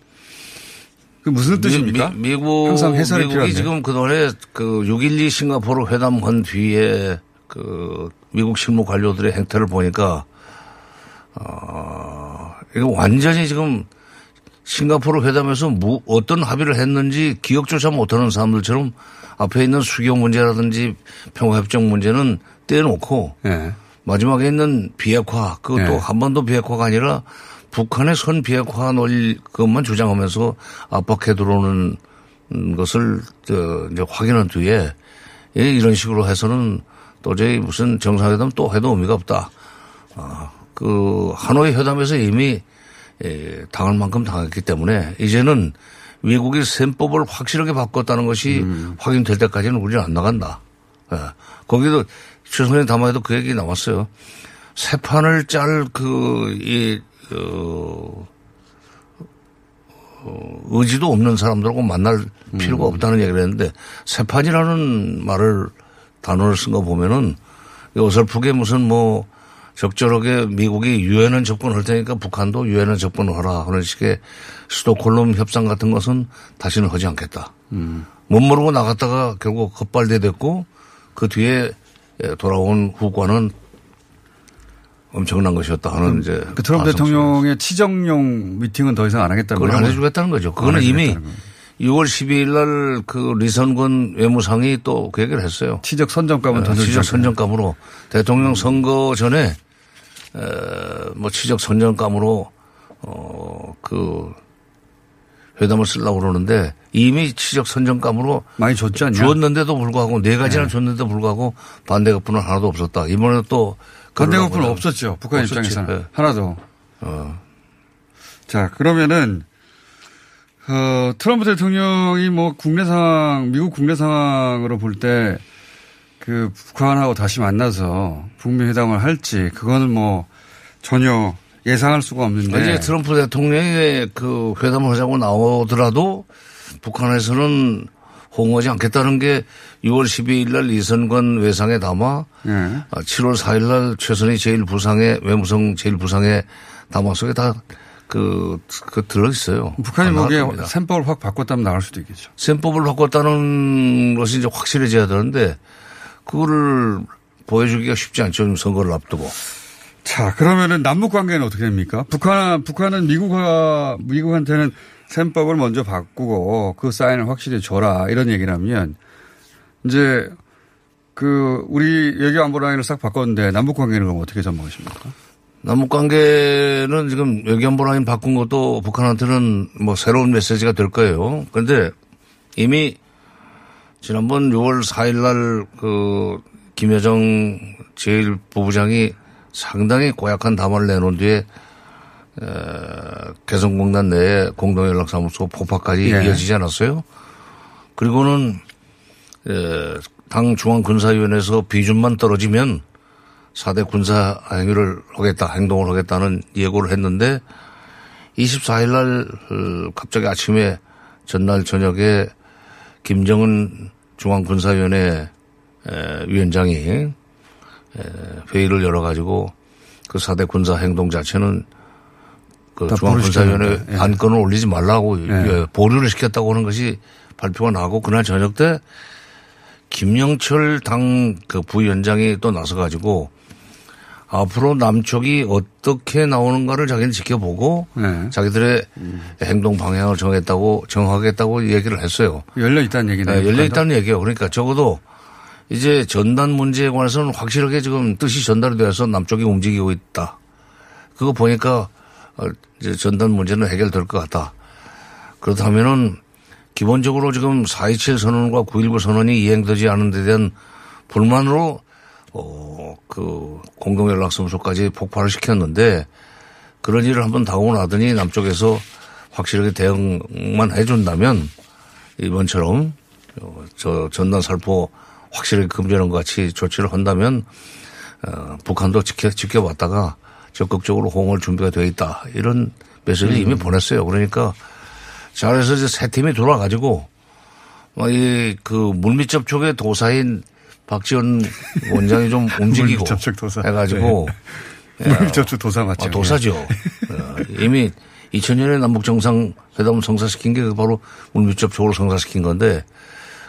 그 무슨 뜻입니까? 미, 미, 미국 항상 해설이 미국이 필요한데. 지금 그동안에 그 육 일이 싱가포르 회담한 뒤에 그 미국 실무 관료들의 행태를 보니까. 어, 이거 완전히 지금 싱가포르 회담에서 무, 어떤 합의를 했는지 기억조차 못하는 사람들처럼 앞에 있는 수교 문제라든지 평화협정 문제는 떼어놓고 네. 마지막에 있는 비핵화 그것도 네. 한반도 비핵화가 아니라 북한의 선 비핵화 논리 그것만 주장하면서 압박해 들어오는 것을 이제 확인한 뒤에 이런 식으로 해서는 도저히 무슨 정상회담 또 해도 의미가 없다. 어. 그 하노이 회담에서 이미 당할 만큼 당했기 때문에 이제는 미국이 셈법을 확실하게 바꿨다는 것이 음. 확인될 때까지는 우리는 안 나간다. 예. 거기도 최선희 담화에도 그 얘기 나왔어요. 새 판을 짤 그 이 어, 의지도 없는 사람들하고 만날 필요가 음. 없다는 얘기를 했는데 새 판이라는 말을 단어를 쓴 거 보면은 어설프게 무슨 뭐 적절하게 미국이 유엔은 접근할 테니까 북한도 유엔은 접근하라 하는 식의 스톡홀름 협상 같은 것은 다시는 하지 않겠다. 음. 못 모르고 나갔다가 결국 헛발대됐고 그 뒤에 돌아온 후과는 엄청난 것이었다 하는 이제. 그 트럼프 대통령의 치정용 미팅은 더 이상 안 하겠다는 거죠. 그걸 안 해주겠다는 거죠. 그거는 이미 유월 십이일 날 그 리선권 외무상이 또 그 얘기를 했어요. 치적 선정감은 네, 치적 선정감으로 대통령 선거 전에 뭐 지적 선전감으로 어, 그 회담을 쓰려고 그러는데 이미 지적 선전감으로 많이 줬지 않냐? 줬는데도 불구하고 네 가지나 네. 줬는데도 불구하고 반대급부는 하나도 없었다. 이번에 또 반대급부는 없었죠. 북한 없었지. 입장에서는 네. 하나도. 어. 자 그러면은 어, 트럼프 대통령이 뭐 국내 상황, 미국 국내 상황으로 볼 때 그 북한하고 다시 만나서 북미 회담을 할지 그거는 뭐 전혀 예상할 수가 없는데. 이제 트럼프 대통령이 그 회담을 하자고 나오더라도 북한에서는 호응하지 않겠다는 게 유월 십이일 날 리선권 외상에 담아 네. 칠월 사일 날 최선희 제일 부상에 외무성 제일 부상에 담아서 이게 다 그, 그 들어있어요. 북한이 거기에 셈법을 확 바꿨다면 나갈 수도 있겠죠. 셈법을 바꿨다는 것이 이제 확실해져야 되는데 그거를 보여주기가 쉽지 않죠. 지금 선거를 앞두고. 자, 그러면은 남북 관계는 어떻게 됩니까? 북한, 북한은 미국과, 미국한테는 셈법을 먼저 바꾸고 그 사인을 확실히 줘라 이런 얘기를 하면 이제 그 우리 외교안보 라인을 싹 바꿨는데 남북 관계는 그럼 어떻게 전망하십니까? 남북관계는 지금 외교안보 라인 바꾼 것도 북한한테는 뭐 새로운 메시지가 될 거예요. 그런데 이미 지난번 유월 사일 날 그 김여정 제일 부부장이 상당히 고약한 담화를 내놓은 뒤에 개성공단 내에 공동연락사무소 폭파까지 네. 이어지지 않았어요. 그리고는 당 중앙군사위원회에서 비준만 떨어지면 사대 군사 행위를 하겠다, 행동을 하겠다는 예고를 했는데 이십사일 날 갑자기 아침에 전날 저녁에 김정은 중앙군사위원회 위원장이 회의를 열어가지고 그 사대 군사 행동 자체는 그 중앙군사위원회 예. 안건을 올리지 말라고 예. 보류를 시켰다고 하는 것이 발표가 나고 그날 저녁 때 김영철 당 그 부위원장이 또 나서가지고 앞으로 남쪽이 어떻게 나오는가를 자기는 지켜보고 네. 자기들의 음. 행동 방향을 정했다고 정하겠다고 얘기를 했어요. 열려 있다는 얘기네요. 네, 열려 있다는 얘기예요. 그러니까 적어도 이제 전단 문제에 관해서는 확실하게 지금 뜻이 전달이 돼서 남쪽이 움직이고 있다. 그거 보니까 이제 전단 문제는 해결될 것 같다. 그렇다면은 기본적으로 지금 사 이칠 선언과 구일구 선언이 이행되지 않은 데 대한 불만으로 어, 그 공동연락사무소까지 폭발을 시켰는데 그런 일을 한번 당하고 나더니 남쪽에서 확실하게 대응만 해준다면 이번처럼 어, 저 전단 살포 확실하게 금지하는 것 같이 조치를 한다면 어, 북한도 지켜, 지켜봤다가 적극적으로 호응할 준비가 되어 있다. 이런 메시지를 음. 이미 보냈어요. 그러니까 잘해서 이제 세 팀이 돌아가지고, 이, 그, 물밑 접촉의 도사인 박지원 원장이 좀 움직이고. 접촉 도사. 해가지고. 네. 물밑 접촉 도사 맞죠. 아, 도사죠. 네. 이미 이천년에 남북정상회담을 성사시킨 게 바로 물밑 접촉으로 성사시킨 건데,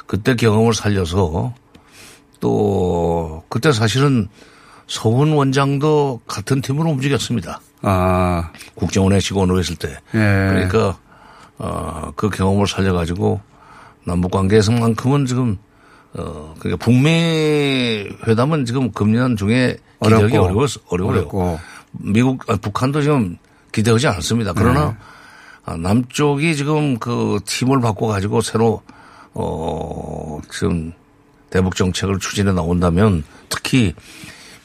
그때 경험을 살려서 또, 그때 사실은 서훈 원장도 같은 팀으로 움직였습니다. 아. 국정원에 직원으로 했을 때. 예. 그러니까 어, 그 경험을 살려가지고 남북관계에서만큼은 지금 어, 그러니까 북미 회담은 지금 금년 중에 기대하기 어렵고, 어려워요. 어렵고. 미국, 아, 북한도 지금 기대하지 않았습니다. 그러나 네. 남쪽이 지금 그 팀을 바꿔가지고 새로 어, 지금 대북 정책을 추진해 나온다면 특히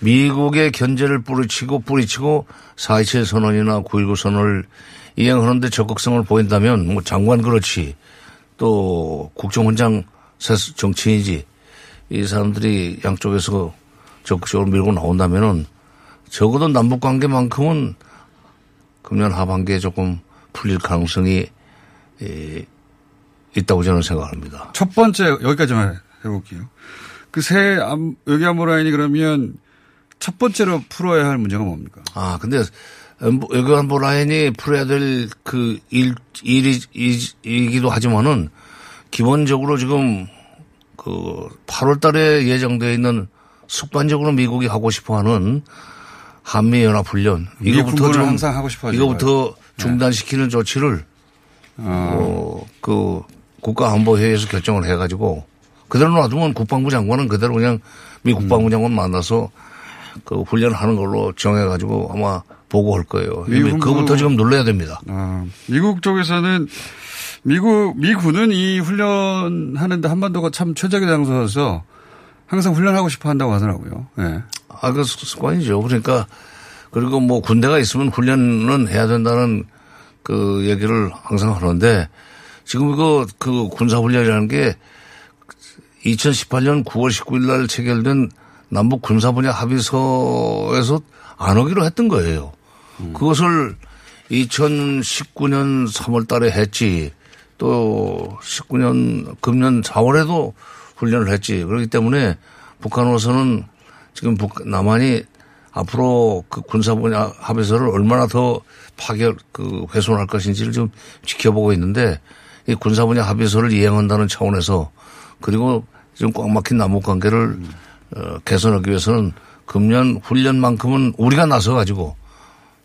미국의 견제를 뿌리치고 뿌리치고 사 이칠 선언이나 구일구 선언을 이행하는데 적극성을 보인다면 뭐 장관 그렇지 또 국정원장 정치인이지 이 사람들이 양쪽에서 적극적으로 밀고 나온다면은 적어도 남북관계만큼은 금년 하반기에 조금 풀릴 가능성이 있다고 저는 생각합니다. 첫 번째 여기까지만 해볼게요. 그 새 외교안보 라인이 그러면 첫 번째로 풀어야 할 문제가 뭡니까? 아 근데 외교안보 라인이 풀어야 될 그 일, 일이, 이기도 하지만은 기본적으로 지금 그 팔월 달에 예정되어 있는 습관적으로 미국이 하고 싶어 하는 한미연합훈련. 이거부터 좀, 항상 하고 싶어 하죠. 이거부터 중단시키는 네. 조치를 어. 어, 그 국가안보회의에서 결정을 해가지고 그대로 놔두면 국방부 장관은 그대로 그냥 미 국방부 장관 만나서 그 훈련하는 걸로 정해가지고 아마 보고할 거예요. 그거부터 지금 눌러야 됩니다. 아, 미국 쪽에서는 미국 미군은 이 훈련하는데 한반도가 참 최적의 장소라서 항상 훈련하고 싶어 한다고 하더라고요. 네. 아, 그 습관이죠. 그러니까 그리고 뭐 군대가 있으면 훈련은 해야 된다는 그 얘기를 항상 하는데 지금 이거 그 군사훈련이라는 게 이천십팔 년 구월 십구일 날 체결된 남북 군사 분야 합의서에서 안 오기로 했던 거예요. 음. 그것을 이천십구 년 삼월 달에 했지 또 십구 년 금년 사월에도 훈련을 했지. 그렇기 때문에 북한으로서는 지금 북, 남한이 앞으로 그 군사 분야 합의서를 얼마나 더 파괴, 그 훼손할 것인지를 좀 지켜보고 있는데 이 군사 분야 합의서를 이행한다는 차원에서 그리고 지금 꽉 막힌 남북 관계를 음. 어, 개선하기 위해서는 금년 훈련만큼은 우리가 나서 가지고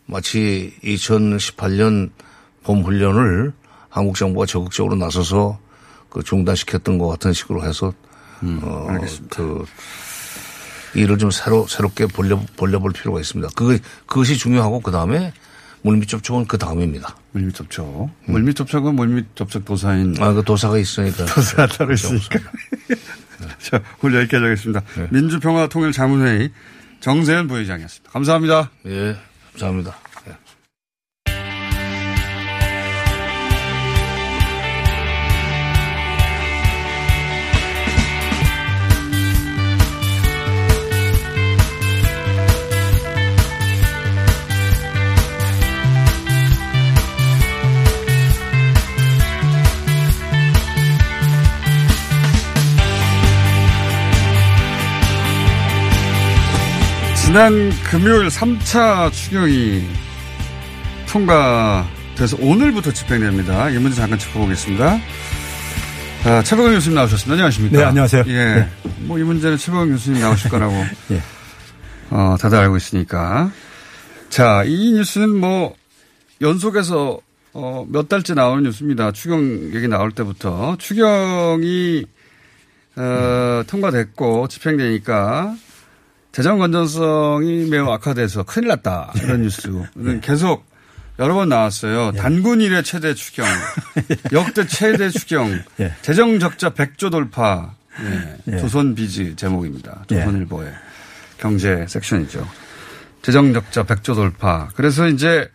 마치 이천십팔 년 봄 훈련을 한국 정부가 적극적으로 나서서 그 중단시켰던 것 같은 식으로 해서 음, 어, 그 일을 좀 새로 새롭게 벌려 벌려볼 필요가 있습니다. 그 그것이 중요하고 그 다음에 물밑 접촉은 그 다음입니다. 물밑 접촉. 음. 물밑 접촉은 물밑 접촉 도사인. 아, 그 도사가 있으니까. 도사 따로 있으니까. 자, 오늘 여기까지 하겠습니다. 네. 민주평화통일자문회의 정세현 부회장이었습니다. 감사합니다. 예, 네, 감사합니다. 네. 지난 금요일 삼 차 추경이 통과돼서 오늘부터 집행됩니다. 이 문제 잠깐 짚어보겠습니다. 아, 최배근 교수님 나오셨습니다. 안녕하십니까? 네, 안녕하세요. 예. 네. 뭐 이 문제는 최배근 교수님 나오실 거라고 예. 어, 다들 알고 있으니까. 자, 이 뉴스는 뭐 연속해서 어, 몇 달째 나오는 뉴스입니다. 추경 얘기 나올 때부터. 추경이 어, 음. 통과됐고 집행되니까 재정 건전성이 매우 악화돼서 큰일 났다. 이런 뉴스는 네. 계속 여러 번 나왔어요. 네. 단군 이래 최대 추경, 역대 최대 추경, 네. 재정 적자 백조 돌파, 네. 네. 조선 비즈 제목입니다. 조선일보의 네. 경제 섹션이죠. 재정 적자 백조 돌파. 그래서 이제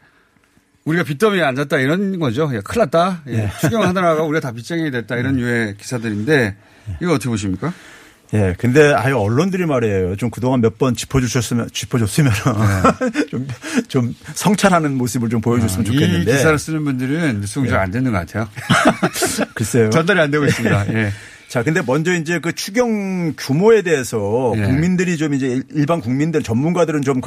우리가 빚더미에 앉았다 이런 거죠. 야, 큰일 났다. 네. 추경하느라가 우리가 다 빚쟁이 됐다 이런 네. 유의 기사들인데 이거 어떻게 보십니까? 예, 근데 아예 언론들이 말이에요. 좀 그동안 몇 번 짚어주셨으면, 짚어줬으면 네. 좀, 좀 성찰하는 모습을 좀 보여줬으면 아, 좋겠는데. 이 기사를 쓰는 분들은 뉴스가 잘 안 되는 것 같아요. 글쎄요. 전달이 안 되고 있습니다. 예. 자, 근데 먼저 이제 그 추경 규모에 대해서 예. 국민들이 좀 이제 일반 국민들 전문가들은 좀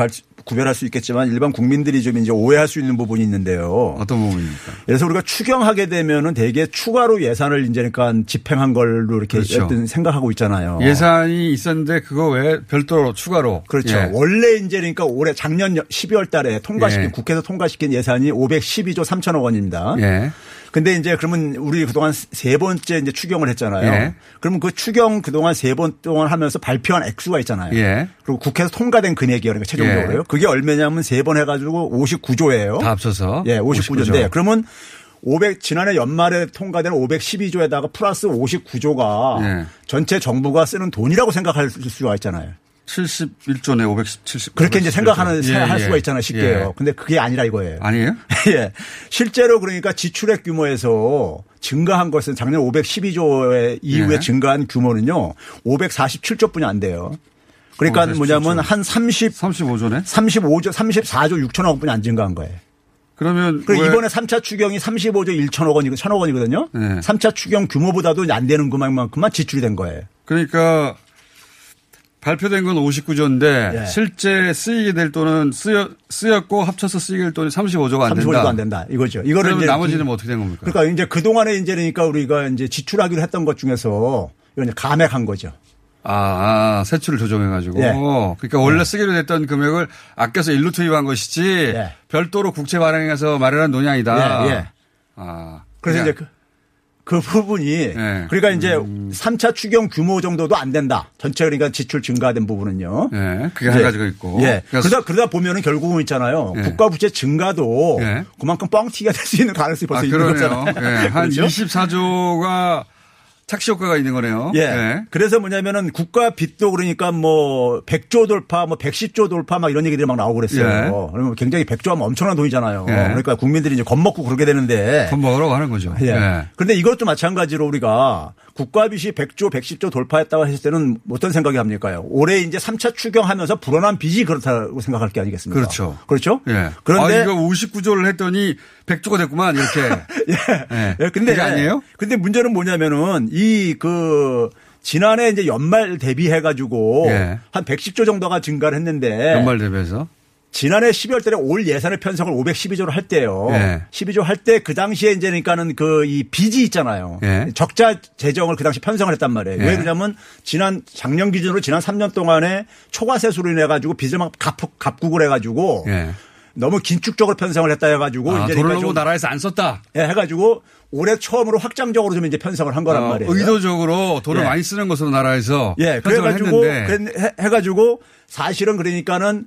구별할 수 있겠지만 일반 국민들이 좀 이제 오해할 수 있는 부분이 있는데요. 어떤 부분입니까? 그래서 우리가 추경하게 되면은 대개 추가로 예산을 이제 그러니까 집행한 걸로 이렇게 그렇죠. 생각하고 있잖아요. 예산이 있었는데 그거 외에 별도로 추가로. 그렇죠. 예. 원래 이제 그러니까 올해 작년 십이월 달에 통과시킨 예. 국회에서 통과시킨 예산이 오백십이조 삼천억 원입니다. 예. 근데 이제 그러면 우리 그동안 세 번째 이제 추경을 했잖아요. 예. 그러면 그 추경 그동안 세 번 동안 하면서 발표한 액수가 있잖아요. 예. 그리고 국회에서 통과된 금액이에요. 그러니까 최종적으로요. 예. 그게 얼마냐면 세 번 해가지고 오십구조예요. 다 합쳐서. 예, 오십구조인데 오십구조. 그러면 오백 지난해 연말에 통과된 오백십이조에다가 플러스 오십구조가 예. 전체 정부가 쓰는 돈이라고 생각할 수가 있잖아요. 칠십일조네 오백칠십. 그렇게 오백칠십일 조. 이제 생각하는 예, 할 예. 수가 있잖아요, 쉽게요. 예. 근데 그게 아니라 이거예요. 아니에요? 예. 실제로 그러니까 지출액 규모에서 증가한 것은 작년 오백십이조 이후에 예. 증가한 규모는요, 오백사십칠조뿐이 안 돼요. 그러니까 오백사십칠조. 뭐냐면 한 삼십. 삼십오조네? 삼십오조, 삼십사조 육천억 원뿐이 안 증가한 거예요. 그러면 그래 이번에 삼 차 추경이 삼십오조 일천억 원이고 천억 원이거든요. 예. 삼 차 추경 규모보다도 안 되는 그만큼만 지출이 된 거예요. 그러니까. 발표된 건 오십구조인데 예. 실제 쓰이게 될 돈은 쓰여, 쓰였고 합쳐서 쓰이게 될 돈이 삼십오조가 안 된다. 삼십오조도 안 된다. 이거죠. 이거를 이제 나머지는 어떻게 된 겁니까? 그러니까 이제 그동안에 이제 그러니까 우리가 이제 지출하기로 했던 것 중에서 이거 이제 감액한 거죠. 아, 아 세출을 조정해 가지고. 예. 그러니까 원래 예. 쓰기로 했던 금액을 아껴서 일로 투입한 것이지 예. 별도로 국채 발행해서 마련한 돈이 아니다. 예. 예. 아. 그래서 이제 그 그 부분이 네. 그러니까 이제 음. 삼 차 추경 규모 정도도 안 된다. 전체 그러니까 지출 증가된 부분은요. 네. 그게 한 가지가 있고. 예. 그러니까 그러다 그러다 보면은 결국은 있잖아요. 네. 국가 부채 증가도 네. 그만큼 뻥튀기가 될 수 있는 가능성이 벌써 아, 있는 거잖아요. 네. 한 그렇죠? 이십사조가 착시 효과가 있는 거네요. 예. 네. 그래서 뭐냐면은 국가 빚도 그러니까 뭐 백조 돌파, 뭐 백십조 돌파 막 이런 얘기들이 막 나오고 그랬어요. 예. 그러면 굉장히 백조 하면 엄청난 돈이잖아요. 예. 그러니까 국민들이 이제 겁먹고 그러게 되는데. 겁먹으라고 하는 거죠. 예. 예. 그런데 이것도 마찬가지로 우리가 국가 빚이 백조, 백십조 돌파했다고 했을 때는 어떤 생각이 합니까요? 올해 이제 삼 차 추경하면서 불어난 빚이 그렇다고 생각할 게 아니겠습니까? 그렇죠. 그렇죠? 예. 그런데. 아, 이거 오십구조를 했더니 백조가 됐구만, 이렇게. 예. 예. 근데. 그게 아니에요? 근데 문제는 뭐냐면은 이 그 지난해 이제 연말 대비해 가지고 예. 한 백십조 정도가 증가를 했는데 연말 대비해서 지난해 십이월 달에 올 예산의 편성을 오백십이조로 할 때요. 예. 십이조 할 때 그 당시에 이제 그러니까는 그 이 빚이 있잖아요. 예. 적자 재정을 그 당시 편성을 했단 말이에요. 예. 왜 그러냐면 지난 작년 기준으로 지난 삼 년 동안에 초과세수로 인해 가지고 빚을 막 갚국을 해 가지고 예. 너무 긴축적으로 편성을 했다 해가지고 아, 이제 돈을 너무 나라에서 안 썼다. 예, 해가지고 올해 처음으로 확장적으로 좀 이제 편성을 한 거란 어, 말이에요. 의도적으로 돈을 예. 많이 쓰는 것으로 나라에서 예, 그래가지고 했는데. 해가지고 사실은 그러니까는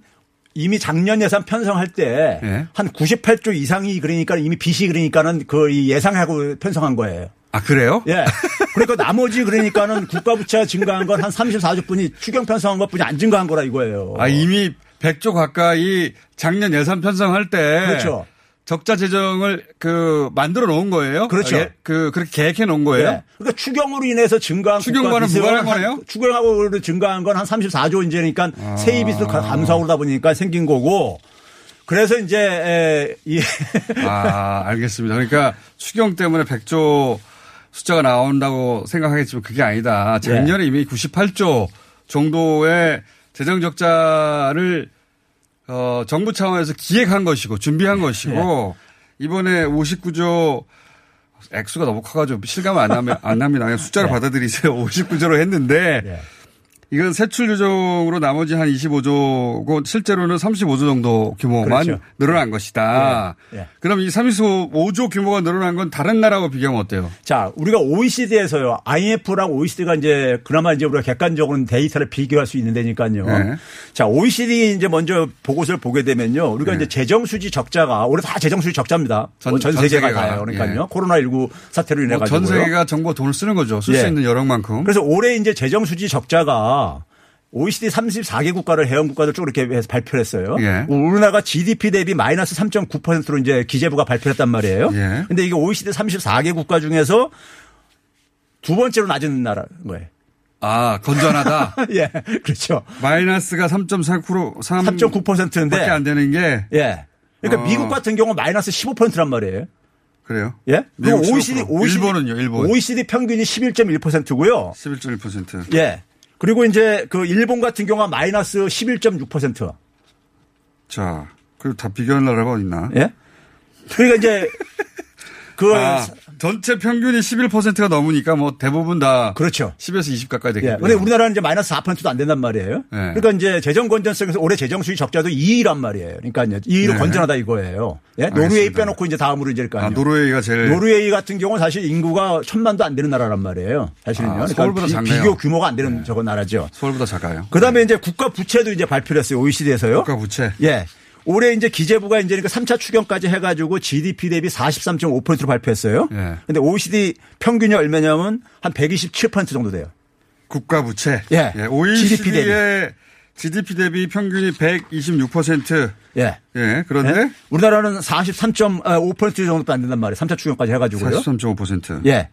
이미 작년 예산 편성할 때 한 예. 구십팔조 이상이 그러니까 이미 빚이 그러니까는 그 예상하고 편성한 거예요. 아 그래요? 예. 그러니까 나머지 그러니까는 국가 부채가 증가한 건 한 삼십사조뿐이 추경 편성한 것뿐이 안 증가한 거라 이거예요. 아 이미 백조 가까이 작년 예산 편성할 때 그렇죠. 적자 재정을 그 만들어 놓은 거예요. 그렇죠. 예, 그 그렇게 계획해 놓은 거예요. 네. 그러니까 추경으로 인해서 증가한 추경과는 무관한 거네요. 추경하고 증가한 건 한 삼십사조 인제니까 아. 세입이도 감소하고다 보니까 생긴 거고. 그래서 이제 에, 예. 아 알겠습니다. 그러니까 추경 때문에 백조 숫자가 나온다고 생각하겠지만 그게 아니다. 작년에 네. 이미 구십팔조 정도의 재정 적자를 어, 정부 차원에서 기획한 것이고 준비한 것이고 네. 이번에 오십구조 액수가 너무 커가지고 실감 안, 하면, 안 납니다. 그냥 숫자를 네. 받아들이세요. 오십구조로 했는데 네. 이건 세출 유정으로 나머지 한 이십오조고 실제로는 삼십오조 정도 규모만 그렇죠. 늘어난 것이다. 네. 네. 그럼 이 삼십오조 규모가 늘어난 건 다른 나라하고 비교하면 어때요? 자, 우리가 오이시디에서요. 아이엠에프랑 오이시디가 이제 그나마 이제 우리가 객관적으로는 데이터를 비교할 수 있는 데니까요. 네. 자, 오이시디 이제 먼저 보고서를 보게 되면요. 우리가 네. 이제 재정 수지 적자가 올해 다 재정 수지 적자입니다. 전, 전, 전 세계가 다요. 그러니까요. 예. 코로나십구 사태로 인해 가지고 전 세계가 정부가 돈을 쓰는 거죠. 쓸 수 예. 있는 여력만큼. 그래서 올해 이제 재정 수지 적자가 오이시디 삼십사개 국가를 회원 국가들 쭉 이렇게 해서 발표를 했어요. 예. 우리나라가 지디피 대비 마이너스 삼 점 구 퍼센트로 이제 기재부가 발표했단 말이에요. 그런데 예. 이게 오이시디 삼십사개 국가 중에서 두 번째로 낮은 나라인 거예요. 아, 건전하다. 예, 그렇죠. 마이너스가 삼 점 사 퍼센트, 삼 점 구 퍼센트인데 밖에 안 되는 게. 예. 그러니까 어. 미국 같은 경우 마이너스 십오 퍼센트란 말이에요. 그래요? 예. 그리고 오이시디, 오이시디 일본은요, 일본. 오이시디 평균이 십일 점 일 퍼센트고요. 십일 점 일 퍼센트. 예. 그리고 이제 그 일본 같은 경우가 마이너스 십일 점 육 퍼센트. 자, 그리고 다 비교할 나라가 어딨나? 예? 그러니까 이제 그 아, 전체 평균이 십일 퍼센트가 넘으니까 뭐 대부분 다 그렇죠. 십에서 이십 가까이 되겠네요. 근데 예. 우리나라는 이제 마이너스 사 퍼센트도 안 된단 말이에요. 예. 그러니까 이제 재정 건전성에서 올해 재정 수지 적자도 이 위란 말이에요. 그러니까 이 위로 예. 건전하다 이거예요. 예? 노르웨이 빼놓고 이제 다음으로 이제 그러니까 아, 노르웨이가 제일 노르웨이 같은 경우는 사실 인구가 천만도 안 되는 나라란 말이에요. 사실은요. 아, 그러니까 서울보다 작네요. 비교 규모가 안 되는 예. 저건 나라죠. 서울보다 작아요. 그다음에 예. 이제 국가 부채도 이제 발표를 했어요. 오이시디에서요. 국가 부채. 예. 올해 이제 기재부가 이제 그러니까 삼 차 추경까지 해가지고 지디피 대비 사십삼 점 오 퍼센트로 발표했어요. 그런데 예. 오이시디 평균이 얼마냐면 한 백이십칠 퍼센트 정도 돼요. 국가 부채. 예. 예. 오이시디의 지디피 대비 평균이 백이십육 퍼센트. 예. 예. 그런데 예. 우리나라는 사십삼 점 오 퍼센트 정도도 안 된단 말이에요. 삼 차 추경까지 해가지고요. 사십삼 점 오 퍼센트. 예.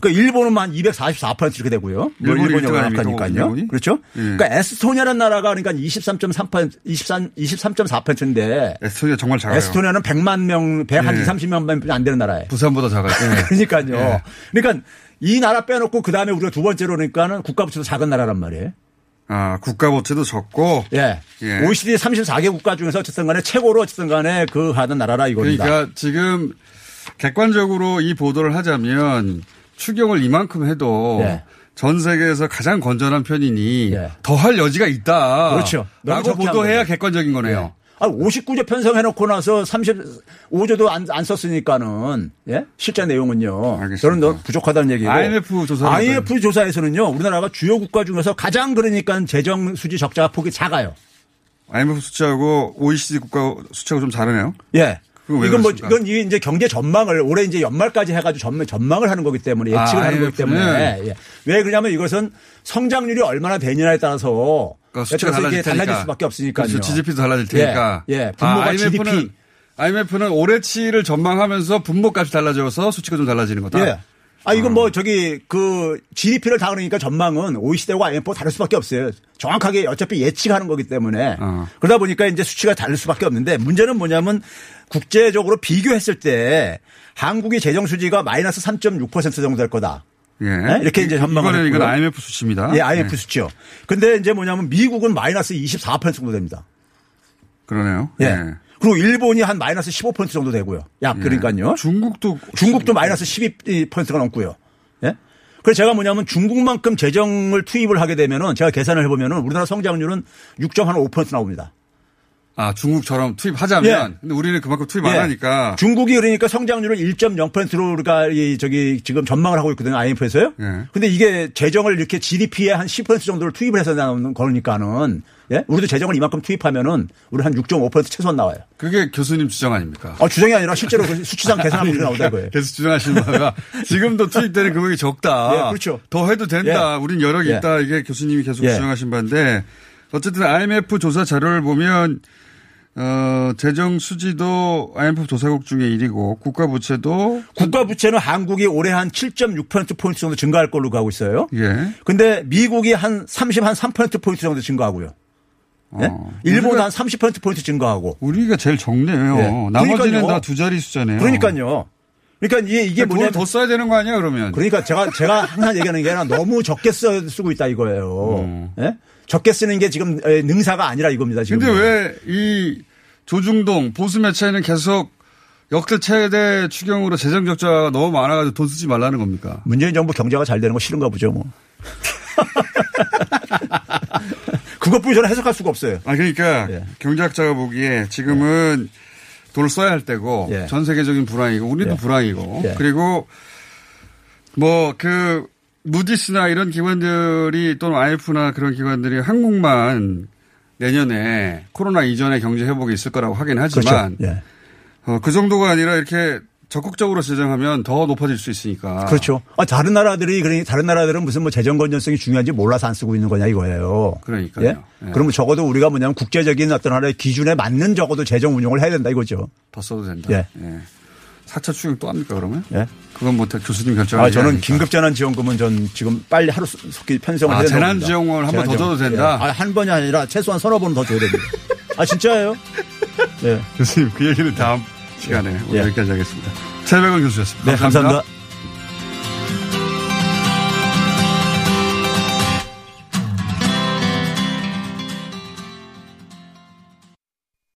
그러니까 일본은 한 이백사십사 퍼센트 이렇게 되고요. 일본이 일본이니까요. 그렇죠? 예. 그러니까 에스토니아라는 나라가 그러니까 이십삼 점 삼 퍼센트, 이십삼, 이십삼 점 사 퍼센트인데 에스토니아 정말 작아요. 에스토니아는 백만 명, 백한 예. 이삼십만만 안 되는 나라예요. 부산보다 작아요. 예. 그러니까요. 예. 그러니까 이 나라 빼놓고 그다음에 우리가 두 번째로 그러니까는 국가 부채도 작은 나라란 말이에요. 아, 국가 부채도 적고. 예. 예. 오이시디 삼십사개 국가 중에서 어쨌든 간에 최고로 어쨌든 간에 그 하던 나라라 이겁니다. 그러니까 지금 객관적으로 이 보도를 하자면 추경을 이만큼 해도 네. 전 세계에서 가장 건전한 편이니 네. 더할 여지가 있다. 그렇죠. 라고 보도해야 거예요. 객관적인 거네요. 네. 아, 오십구 조 편성해놓고 나서 삼십오 조도 안, 안 썼으니까는, 예? 실제 내용은요. 알겠습니다. 저는 더 부족하다는 얘기고. 아이엠에프 조사. 아이엠에프 조사에서는요, 우리나라가 주요 국가 중에서 가장 그러니까 재정 수지 적자 폭이 작아요. 아이엠에프 수치하고 오이시디 국가 수치하고 좀 다르네요. 예. 이건 뭐, 이건 이제 경제 전망을 올해 이제 연말까지 해가지고 전망, 전망을 하는 거기 때문에 예측을 아, 하는 거기 때문에. 예. 왜 그러냐면 이것은 성장률이 얼마나 되느냐에 따라서. 그러니까 수치가 달라질, 달라질 수밖에 없으니까요. 그렇죠. 지디피도 달라질 테니까. 예. 예. 분모가 아, 아이엠에프는, 지디피. 아이엠에프는 올해치를 전망하면서 분모값이 달라져서 수치가 좀 달라지는 거다. 예. 아, 이건 뭐, 저기, 그, 지디피를 다 그러니까 전망은 오이시디하고 아이엠에프가 다를 수밖에 없어요. 정확하게 어차피 예측하는 거기 때문에. 어. 그러다 보니까 이제 수치가 다를 수밖에 없는데 문제는 뭐냐면 국제적으로 비교했을 때 한국의 재정수지가 마이너스 삼 점 육 퍼센트 정도 될 거다. 예. 네? 이렇게 이제 전망을 했고요. 이건 아이엠에프 수치입니다. 예, 아이엠에프 예. 수치요. 근데 이제 뭐냐면 미국은 마이너스 이십사 퍼센트 정도 됩니다. 그러네요. 예. 예. 그리고 일본이 한 마이너스 십오 퍼센트 정도 되고요. 야, 그러니까요. 예. 중국도. 중국도 마이너스 십이 퍼센트가 넘고요. 예. 그래서 제가 뭐냐면 중국만큼 재정을 투입을 하게 되면은 제가 계산을 해보면은 우리나라 성장률은 육 점 오 퍼센트 나옵니다. 아, 중국처럼 투입하자면. 예. 근데 우리는 그만큼 투입 안 예. 하니까. 중국이 그러니까 성장률을 일 점 영 퍼센트로 우리가 이 저기 지금 전망을 하고 있거든요. 아이엠에프에서요. 예. 근데 이게 재정을 이렇게 지디피에 한 십 퍼센트 정도를 투입을 해서 나오는 거니까는 예? 우리도 재정을 이만큼 투입하면은 우리 한 육 점 오 퍼센트 최소한 나와요. 그게 교수님 주장 아닙니까? 아, 주장이 아니라 실제로 수치상 계산하면 그게 나온다 이거예요. 계속 주장하시는 바가 지금도 투입되는 금액이 적다. 예, 그렇죠. 더 해도 된다. 예. 우린 여력이 예. 있다. 이게 교수님이 계속 예. 주장하신 바인데 어쨌든 아이엠에프 조사 자료를 보면 어, 재정 수지도 아이엠에프 조사국 중에 일 위고 국가 부채도 국가 부채는 한국이 올해 한 칠 점 육 퍼센트 포인트 정도 증가할 걸로 가고 있어요. 예. 근데 미국이 한 삼십, 한 삼 퍼센트 포인트 정도 증가하고요. 네? 어. 일본은 한 삼십 퍼센트 포인트 증가하고. 우리가 제일 적네요. 네. 나머지는 다 두 자리 숫자네요. 그러니까요. 그러니까 이게, 이게 뭐냐. 돈 더 써야 되는 거 아니야, 그러면. 그러니까 제가, 제가 항상 얘기하는 게 너무 적게 써, 쓰고 있다 이거예요. 음. 네? 적게 쓰는 게 지금 능사가 아니라 이겁니다, 지금. 근데 왜 이 조중동 보수 매체는 계속 역대 최대 추경으로 재정적자가 너무 많아가지고 돈 쓰지 말라는 겁니까? 문재인 정부 경제가 잘 되는 거 싫은가 보죠, 뭐. 그것뿐이 저는 해석할 수가 없어요. 아, 그러니까 예. 경제학자가 보기에 지금은 예. 돈을 써야 할 때고 예. 전 세계적인 불황이고 우리도 예. 불황이고 예. 그리고 뭐 그 무디스나 이런 기관들이 또는 아이에프나 그런 기관들이 한국만 내년에 코로나 이전의 경제 회복이 있을 거라고 하긴 하지만 그렇죠. 예. 어, 그 정도가 아니라 이렇게 적극적으로 재정하면 더 높아질 수 있으니까. 그렇죠. 아, 다른 나라들이, 그러니 다른 나라들은 무슨 뭐 재정 건전성이 중요한지 몰라서 안 쓰고 있는 거냐 이거예요. 그러니까요. 예? 예. 그러면 적어도 우리가 뭐냐면 국제적인 어떤 하나의 기준에 맞는 적어도 재정 운용을 해야 된다 이거죠. 더 써도 된다. 예. 예. 사 차 추경 또 합니까 그러면? 예. 그건 뭐 교수님 결정하니까. 아, 저는 긴급재난지원금은 전 지금 빨리 하루 속히 편성을 아, 해야 된다. 재난지원금을 한 번 더 줘도 된다? 예. 아, 한 번이 아니라 최소한 서너 번은 더 줘야 됩니다. 아, 진짜예요? 예. 교수님 그 얘기는 다음. 시간에 오늘 예. 여기까지 하겠습니다. 최배근 교수였습니다. 네, 감사합니다. 감사합니다.